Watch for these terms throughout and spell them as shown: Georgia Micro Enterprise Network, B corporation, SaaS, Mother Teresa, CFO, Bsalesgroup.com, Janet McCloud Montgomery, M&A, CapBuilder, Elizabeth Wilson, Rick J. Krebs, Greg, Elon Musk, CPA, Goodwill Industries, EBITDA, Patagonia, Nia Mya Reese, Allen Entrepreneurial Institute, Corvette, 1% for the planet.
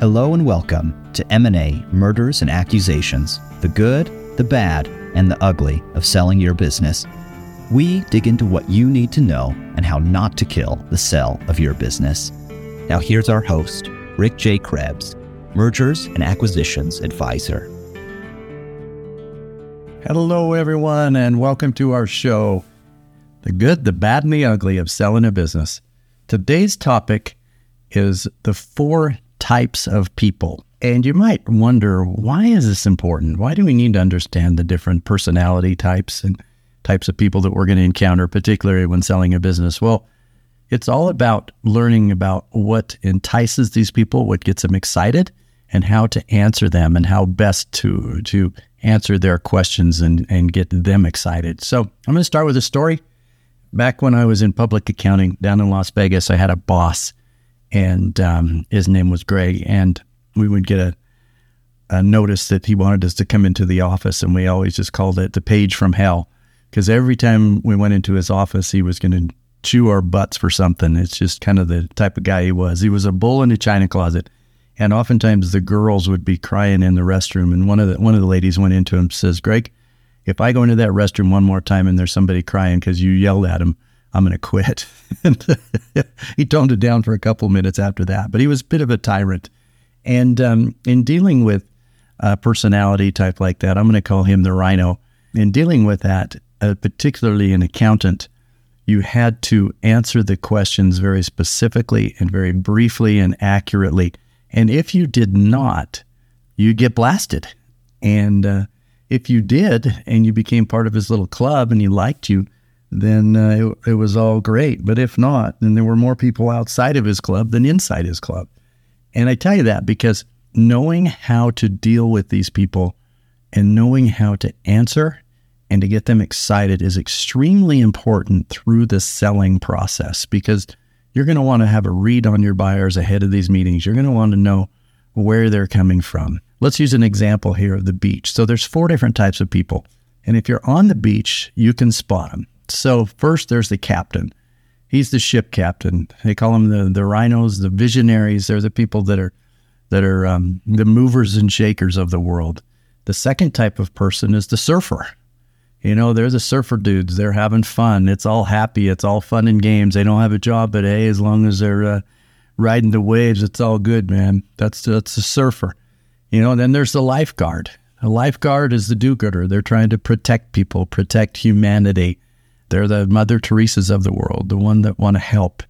Hello and welcome to M&A, Murders and Accusations, the good, the bad, and the ugly of selling your business. We dig into what you need to know and how not to kill the sell of your business. Now here's our host, Rick J. Krebs, Mergers and Acquisitions Advisor. Hello everyone and welcome to our show, the good, the bad, and the ugly of selling a business. Today's topic is the four types of people. And you might wonder, why is this important? Why do we need to understand the different personality types and types of people that we're going to encounter, particularly when selling a business? Well, it's all about learning about what entices these people, what gets them excited, and how to answer them and how best to answer their questions and get them excited. So I'm going to start with a story. Back when I was in public accounting down in Las Vegas, I had a boss. And his name was Greg, and we would get a notice that he wanted us to come into the office, and we always just called it the page from hell, because every time we went into his office, he was going to chew our butts for something. It's just kind of the type of guy he was. He was a bull in a china closet, and oftentimes the girls would be crying in the restroom, and one of the ladies went into him and says, "Greg, if I go into that restroom one more time and there's somebody crying because you yelled at him, I'm going to quit." And he toned it down for a couple minutes after that, but he was a bit of a tyrant. And in dealing with a personality type like that, I'm going to call him the rhino. In dealing with that, particularly an accountant, you had to answer the questions very specifically and very briefly and accurately. And if you did not, you get blasted. And if you did and you became part of his little club and he liked you, then it was all great. But if not, then there were more people outside of his club than inside his club. And I tell you that because knowing how to deal with these people and knowing how to answer and to get them excited is extremely important through the selling process, because you're going to want to have a read on your buyers ahead of these meetings. You're going to want to know where they're coming from. Let's use an example here of the beach. So there's four different types of people. And if you're on the beach, you can spot them. So first, there's the captain. He's the ship captain. They call him the rhinos, the visionaries. They're the people that are the movers and shakers of the world. The second type of person is the surfer. You know, they're the surfer dudes. They're having fun. It's all happy. It's all fun and games. They don't have a job, but hey, as long as they're riding the waves, it's all good, man. That's the surfer. You know, then there's the lifeguard. A lifeguard is the do-gooder. They're trying to protect people, protect humanity. They're the Mother Teresas of the world, the one that want to help.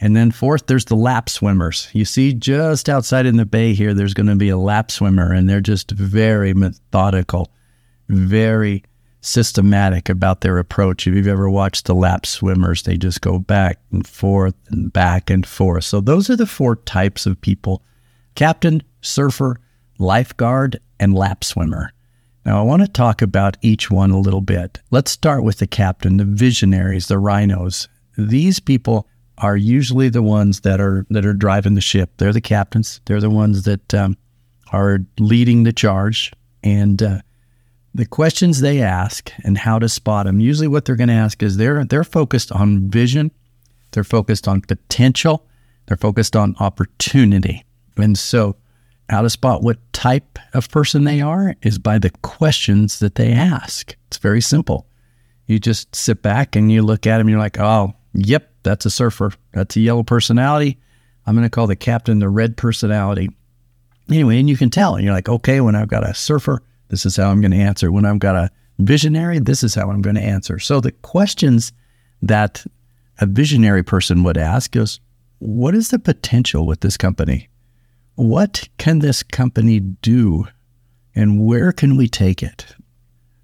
And then fourth, there's the lap swimmers. You see, just outside in the bay here, there's going to be a lap swimmer, and they're just very methodical, very systematic about their approach. If you've ever watched the lap swimmers, they just go back and forth and back and forth. So those are the four types of people: captain, surfer, lifeguard, and lap swimmer. Now, I want to talk about each one a little bit. Let's start with the captain, the visionaries, the rhinos. These people are usually the ones that are driving the ship. They're the captains. They're the ones that are leading the charge. And the questions they ask and how to spot them, usually what they're going to ask is they're focused on vision. They're focused on potential. They're focused on opportunity. And so how to spot what type of person they are is by the questions that they ask. It's very simple. You just sit back and you look at them. You're like, oh, yep, that's a surfer. That's a yellow personality. I'm going to call the captain the red personality. Anyway, and you can tell. And you're like, okay, when I've got a surfer, this is how I'm going to answer. When I've got a visionary, this is how I'm going to answer. So the questions that a visionary person would ask is, what is the potential with this company? What can this company do, and where can we take it?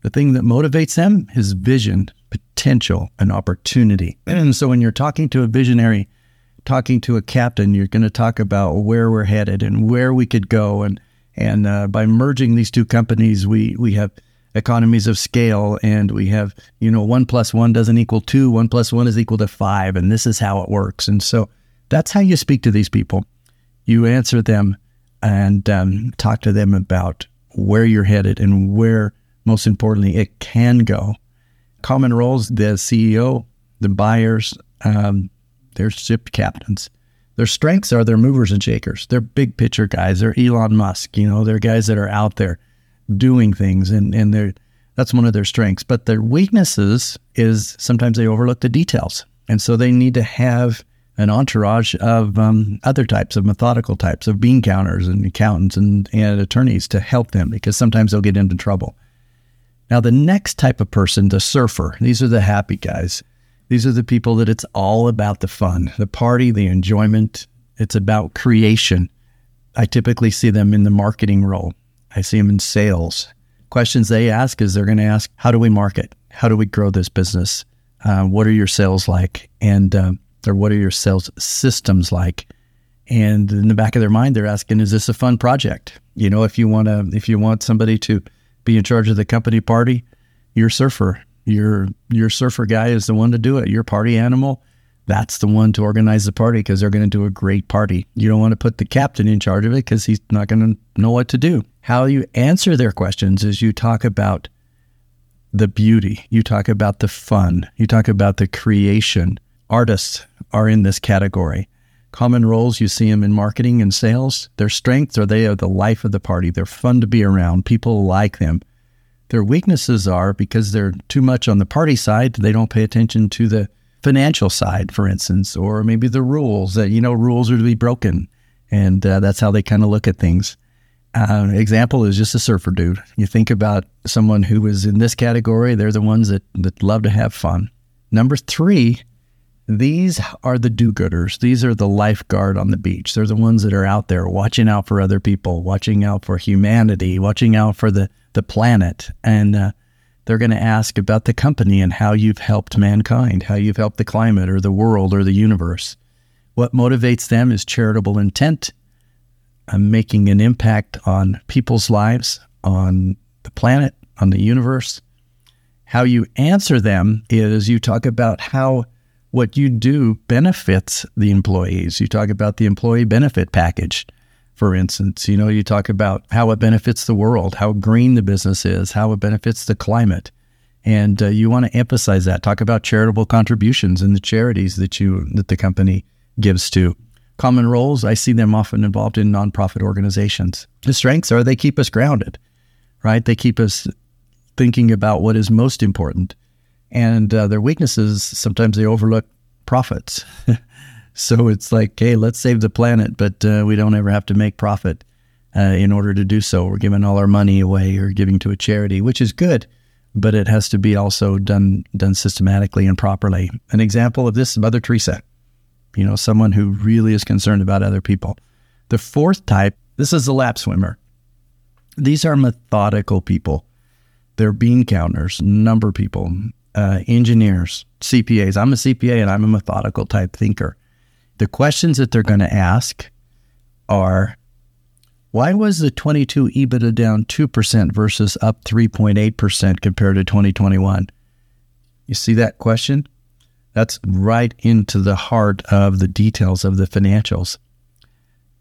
The thing that motivates them is vision, potential, and opportunity. And so when you're talking to a visionary, talking to a captain, you're going to talk about where we're headed and where we could go. And by merging these two companies, we have economies of scale, and we have, you know, 1 + 1 doesn't equal 2. 1 + 1 is equal to 5, and this is how it works. And so that's how you speak to these people. You answer them and talk to them about where you're headed and where, most importantly, it can go. Common roles: the CEO, the buyers, they're ship captains. Their strengths are their movers and shakers. They're big picture guys. They're Elon Musk. You know, they're guys that are out there doing things, and they're, that's one of their strengths. But their weaknesses is sometimes they overlook the details. And so they need to have an entourage of other types, of methodical types, of bean counters and accountants and attorneys to help them, because sometimes they'll get into trouble. Now, the next type of person, the surfer, these are the happy guys. These are the people that it's all about the fun, the party, the enjoyment. It's about creation. I typically see them in the marketing role. I see them in sales. Questions they ask is they're going to ask, how do we market? How do we grow this business? What are your sales like? And or what are your sales systems like? And in the back of their mind, they're asking, is this a fun project? You know, if you want somebody to be in charge of the company party, your surfer. Your surfer guy is the one to do it. Your party animal, that's the one to organize the party, because they're going to do a great party. You don't want to put the captain in charge of it because he's not going to know what to do. How you answer their questions is you talk about the beauty. You talk about the fun. You talk about the creation. Artists are in this category. Common roles, you see them in marketing and sales. Their strengths are they are the life of the party. They're fun to be around. People like them. Their weaknesses are, because they're too much on the party side, they don't pay attention to the financial side, for instance, or maybe the rules that, you know, rules are to be broken. And that's how they kind of look at things. Example is just a surfer dude. You think about someone who is in this category, they're the ones that love to have fun. Number three, these are the do-gooders. These are the lifeguard on the beach. They're the ones that are out there watching out for other people, watching out for humanity, watching out for the planet. And they're going to ask about the company and how you've helped mankind, how you've helped the climate or the world or the universe. What motivates them is charitable intent, making an impact on people's lives, on the planet, on the universe. How you answer them is you talk about how what you do benefits the employees. You talk about the employee benefit package, for instance. You know, you talk about how it benefits the world, how green the business is, how it benefits the climate. And you want to emphasize that. Talk about charitable contributions and the charities that the company gives to. Common roles, I see them often involved in nonprofit organizations. The strengths are they keep us grounded, right? They keep us thinking about what is most important. And their weaknesses, sometimes they overlook profits. So it's like, hey, let's save the planet, but we don't ever have to make profit in order to do so. We're giving all our money away or giving to a charity, which is good, but it has to be also done systematically and properly. An example of this is Mother Teresa, you know, someone who really is concerned about other people. The fourth type, this is the lap swimmer. These are methodical people. They're bean counters, number people. Engineers, CPAs. I'm a CPA and I'm a methodical type thinker. The questions that they're going to ask are, why was the 22 EBITDA down 2% versus up 3.8% compared to 2021? You see that question? That's right into the heart of the details of the financials.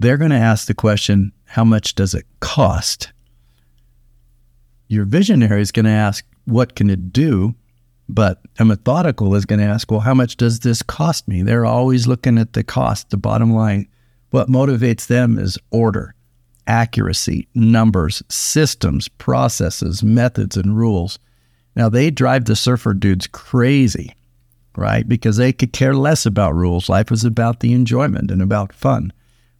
They're going to ask the question, how much does it cost? Your visionary is going to ask, what can it do? But a methodical is going to ask, well, how much does this cost me? They're always looking at the cost, the bottom line. What motivates them is order, accuracy, numbers, systems, processes, methods, and rules. Now, they drive the surfer dudes crazy, right? Because they could care less about rules. Life is about the enjoyment and about fun.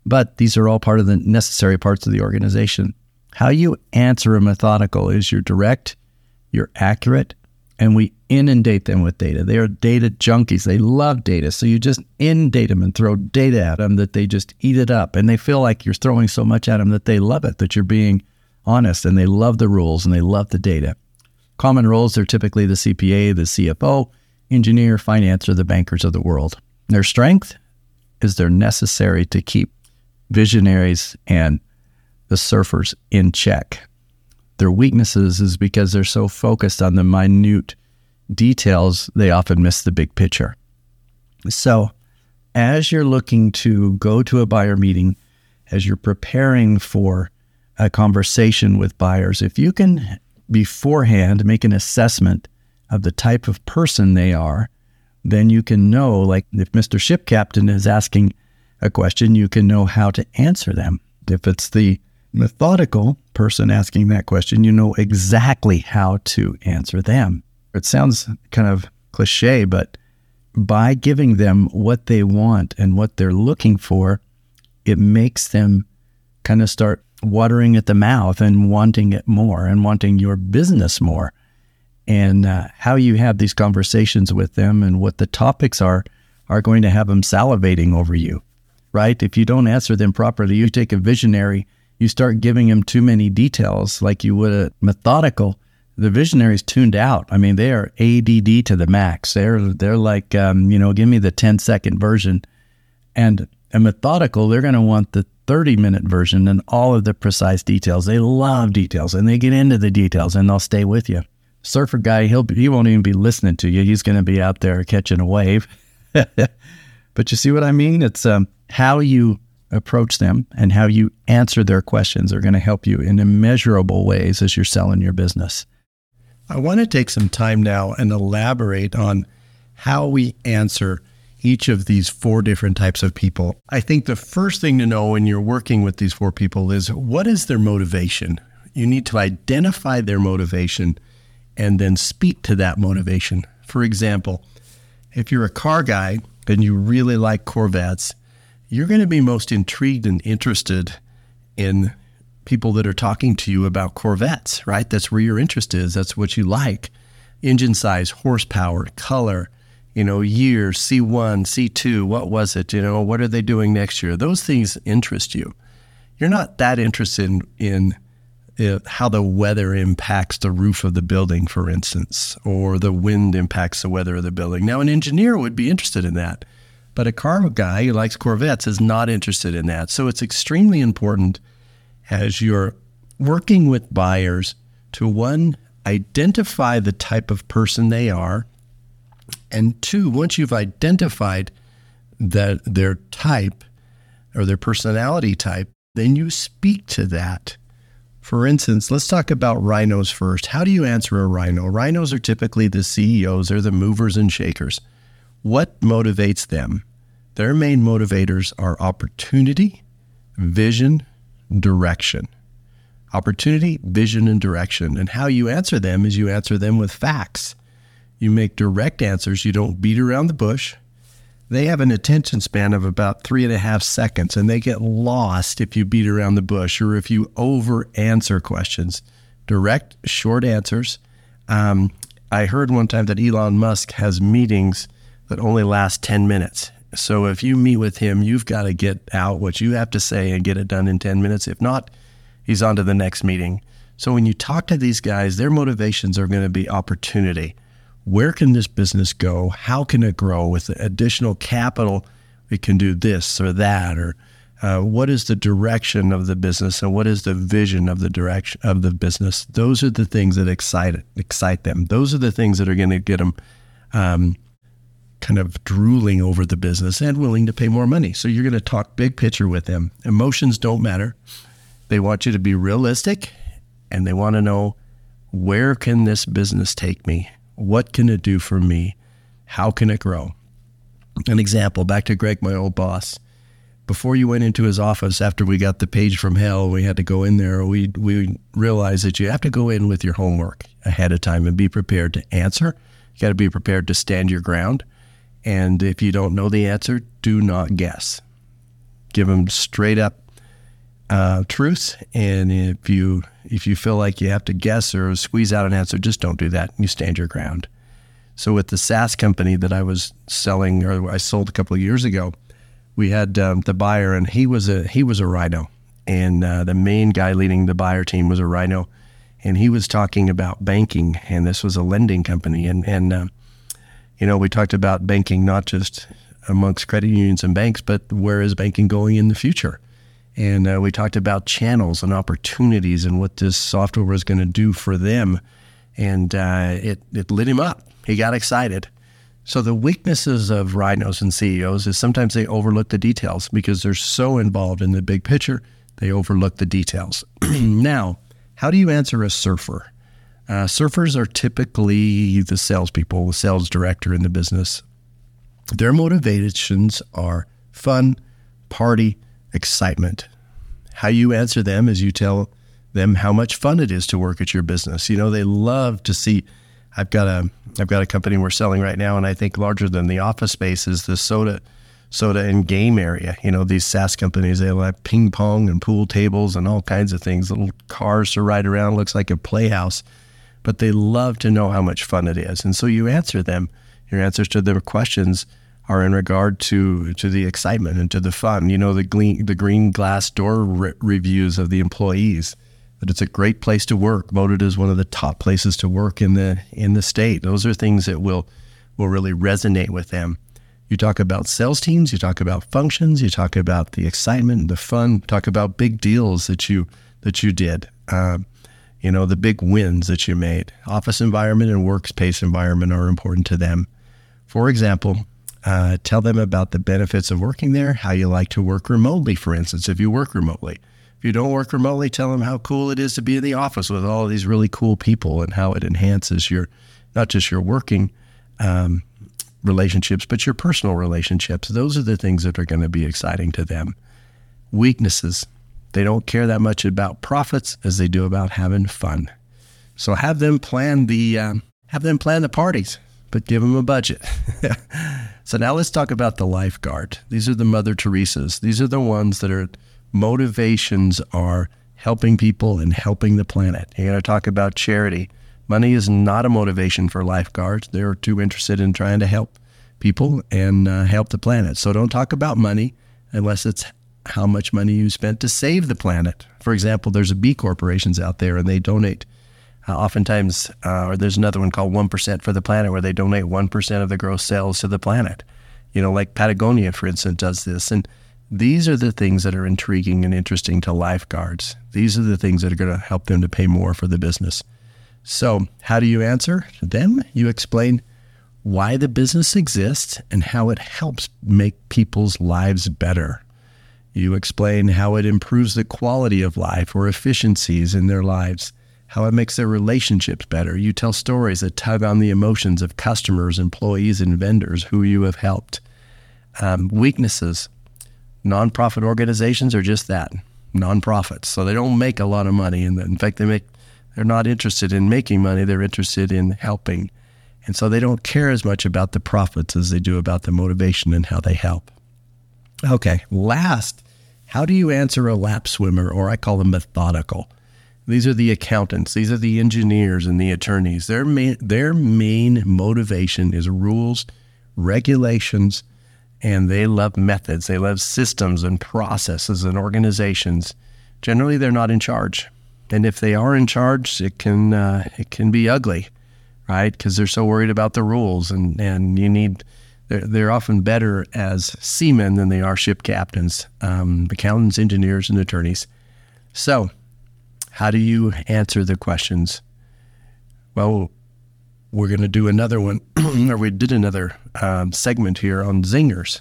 But these are all part of the necessary parts of the organization. How you answer a methodical is you're direct, you're accurate, and we inundate them with data. They are data junkies. They love data. So you just inundate them and throw data at them that they just eat it up. And they feel like you're throwing so much at them that they love it, that you're being honest. And they love the rules and they love the data. Common roles are typically the CPA, the CFO, engineer, finance, or the bankers of the world. Their strength is they're necessary to keep visionaries and the surfers in check. Their weaknesses is because they're so focused on the minute details, they often miss the big picture. So as you're looking to go to a buyer meeting, as you're preparing for a conversation with buyers, if you can beforehand make an assessment of the type of person they are, then you can know, like if Mr. Ship Captain is asking, a question, you can know how to answer them. If it's the methodical person asking that question, you know exactly how to answer them. It sounds kind of cliche, but by giving them what they want and what they're looking for, it makes them kind of start watering at the mouth and wanting it more and wanting your business more. And how you have these conversations with them and what the topics are going to have them salivating over you, right? If you don't answer them properly, you take a visionary, you start giving them too many details like you would a methodical. The visionary's tuned out. I mean, they are ADD to the max. They're like, give me the 10-second version. And a methodical, they're going to want the 30-minute version and all of the precise details. They love details and they get into the details and they'll stay with you. Surfer guy, he won't even be listening to you. He's going to be out there catching a wave. But you see what I mean? It's how you approach them and how you answer their questions are going to help you in immeasurable ways as you're selling your business. I want to take some time now and elaborate on how we answer each of these four different types of people. I think the first thing to know when you're working with these four people is, what is their motivation? You need to identify their motivation and then speak to that motivation. For example, if you're a car guy and you really like Corvettes, you're going to be most intrigued and interested in people that are talking to you about Corvettes, right? That's where your interest is. That's what you like. Engine size, horsepower, color, year, C1, C2, what was it? What are they doing next year? Those things interest you. You're not that interested in how the weather impacts the roof of the building, for instance, or the wind impacts the weather of the building. Now, an engineer would be interested in that, but a car guy who likes Corvettes is not interested in that. So it's extremely important as you're working with buyers to, one, identify the type of person they are, and two, once you've identified that their type or their personality type, then you speak to that. For instance, let's talk about rhinos first. How do you answer a rhino? Rhinos are typically the CEOs. They're the movers and shakers. What motivates them? Their main motivators are opportunity, vision, direction. Opportunity, vision, and direction. And how you answer them is you answer them with facts. You make direct answers. You don't beat around the bush. They have an attention span of about 3.5 seconds, and they get lost if you beat around the bush or if you over-answer questions. Direct, short answers. I heard one time that Elon Musk has meetings that only last 10 minutes. So if you meet with him, you've got to get out what you have to say and get it done in 10 minutes. If not, he's on to the next meeting. So when you talk to these guys, their motivations are going to be opportunity. Where can this business go? How can it grow? With additional capital, it can do this or that. Or what is the direction of the business, and what is the vision of the direction of the business? Those are the things that excite them. Those are the things that are going to get them kind of drooling over the business and willing to pay more money. So you're going to talk big picture with them. Emotions don't matter. They want you to be realistic, and they want to know, where can this business take me? What can it do for me? How can it grow? An example, back to Greg, my old boss. Before you went into his office, after we got the page from hell, we had to go in there. We realized that you have to go in with your homework ahead of time and be prepared to answer. You got to be prepared to stand your ground. And if you don't know the answer, do not guess. Give them straight up truths. And if you feel like you have to guess or squeeze out an answer, just don't do that. You stand your ground. So with the SaaS company that I was selling, or I sold a couple of years ago, we had the buyer, and he was a rhino. And the main guy leading the buyer team was a rhino. And he was talking about banking, and this was a lending company. And we talked about banking, not just amongst credit unions and banks, but where is banking going in the future? And we talked about channels and opportunities and what this software was going to do for them. And it lit him up. He got excited. So the weaknesses of rhinos and CEOs is sometimes they overlook the details because they're so involved in the big picture, they overlook the details. Now, how do you answer a surfer? Surfers are typically the salespeople, the sales director in the business. Their motivations are fun, party, excitement. How you answer them is you tell them how much fun it is to work at your business. You know, they love to see. I've got a company we're selling right now, and I think larger than the office space is the soda and game area. You know, these SaaS companies, they have ping pong and pool tables and all kinds of things, little cars to ride around, looks like a playhouse, but they love to know how much fun it is. And so you answer them, your answers to their questions are in regard to the excitement and to the fun. You know, the green glass door reviews of the employees, that it's a great place to work, voted as one of the top places to work in the state. Those are things that will really resonate with them. You talk about sales teams, you talk about functions, you talk about the excitement and the fun, talk about big deals that you did, you know, the big wins that you made. Office environment and workspace environment are important to them. For example, tell them about the benefits of working there, how you like to work remotely, for instance, if you work remotely. If you don't work remotely, tell them how cool it is to be in the office with all of these really cool people and how it enhances your, not just your working relationships, but your personal relationships. Those are the things that are going to be exciting to them. Weaknesses. They don't care that much about profits as they do about having fun. So have them plan the parties, but give them a budget. So now let's talk about the lifeguard. These are the Mother Teresas. These are the ones that are motivations are helping people and helping the planet. You're going to talk about charity. Money is not a motivation for lifeguards. They're too interested in trying to help people and help the planet. So don't talk about money unless it's how much money you spent to save the planet. For example, there's a B corporations out there and they donate. Oftentimes, or there's another one called 1% for the planet where they donate 1% of the gross sales to the planet. You know, like Patagonia, for instance, does this. And these are the things that are intriguing and interesting to lifeguards. These are the things that are going to help them to pay more for the business. So how do you answer them? You explain why the business exists and how it helps make people's lives better. You explain how it improves the quality of life or efficiencies in their lives, how it makes their relationships better. You tell stories that tug on the emotions of customers, employees, and vendors who you have helped. Weaknesses. Nonprofit organizations are just that, nonprofits. So they don't make a lot of money. And in fact, they're not interested in making money. They're interested in helping. And so they don't care as much about the profits as they do about the motivation and how they help. Okay. Last, how do you answer a lap swimmer, or I call them methodical? These are the accountants. These are the engineers and the attorneys. Their main motivation is rules, regulations, and they love methods. They love systems and processes and organizations. Generally, they're not in charge. And if they are in charge, it can be ugly, right? Because they're so worried about the rules. And they're often better as seamen than they are ship captains, accountants, engineers, and attorneys. So how do you answer the questions? Well, we're going to do another one, or we did another segment here on zingers.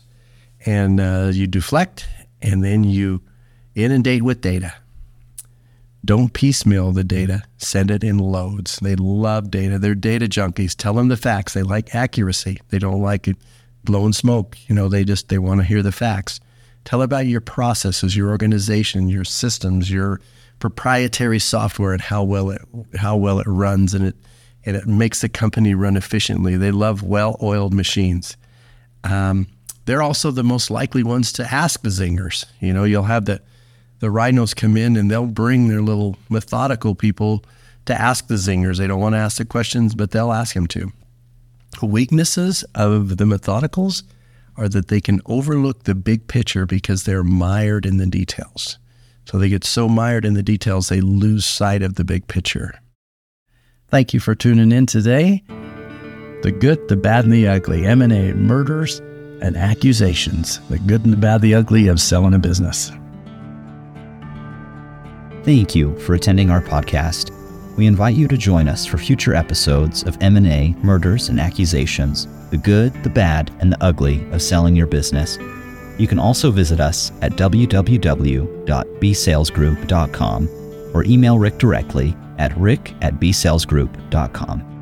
And you deflect, and then you inundate with data. Don't piecemeal the data. Send it in loads. They love data. They're data junkies. Tell them the facts. They like accuracy. They don't like it blowing smoke. You know, they want to hear the facts. Tell about your processes, your organization, your systems, your proprietary software, and how well it runs, and it makes the company run efficiently. They love well-oiled machines. They're also the most likely ones to ask the zingers. You know, you'll have the rhinos come in and they'll bring their little methodical people to ask the zingers. They don't want to ask the questions, but they'll ask them to. Weaknesses of the methodicals are that they can overlook the big picture because they're mired in the details. So they get so mired in the details, they lose sight of the big picture. Thank you for tuning in today. The Good, the Bad, and the Ugly, M&A, Murders, and Accusations. The Good, and the Bad, the Ugly of Selling a Business. Thank you for attending our podcast. We invite you to join us for future episodes of M&A, Murders, and Accusations. The Good, the Bad, and the Ugly of Selling Your Business. You can also visit us at www.bsalesgroup.com or email Rick directly at rick@bsalesgroup.com.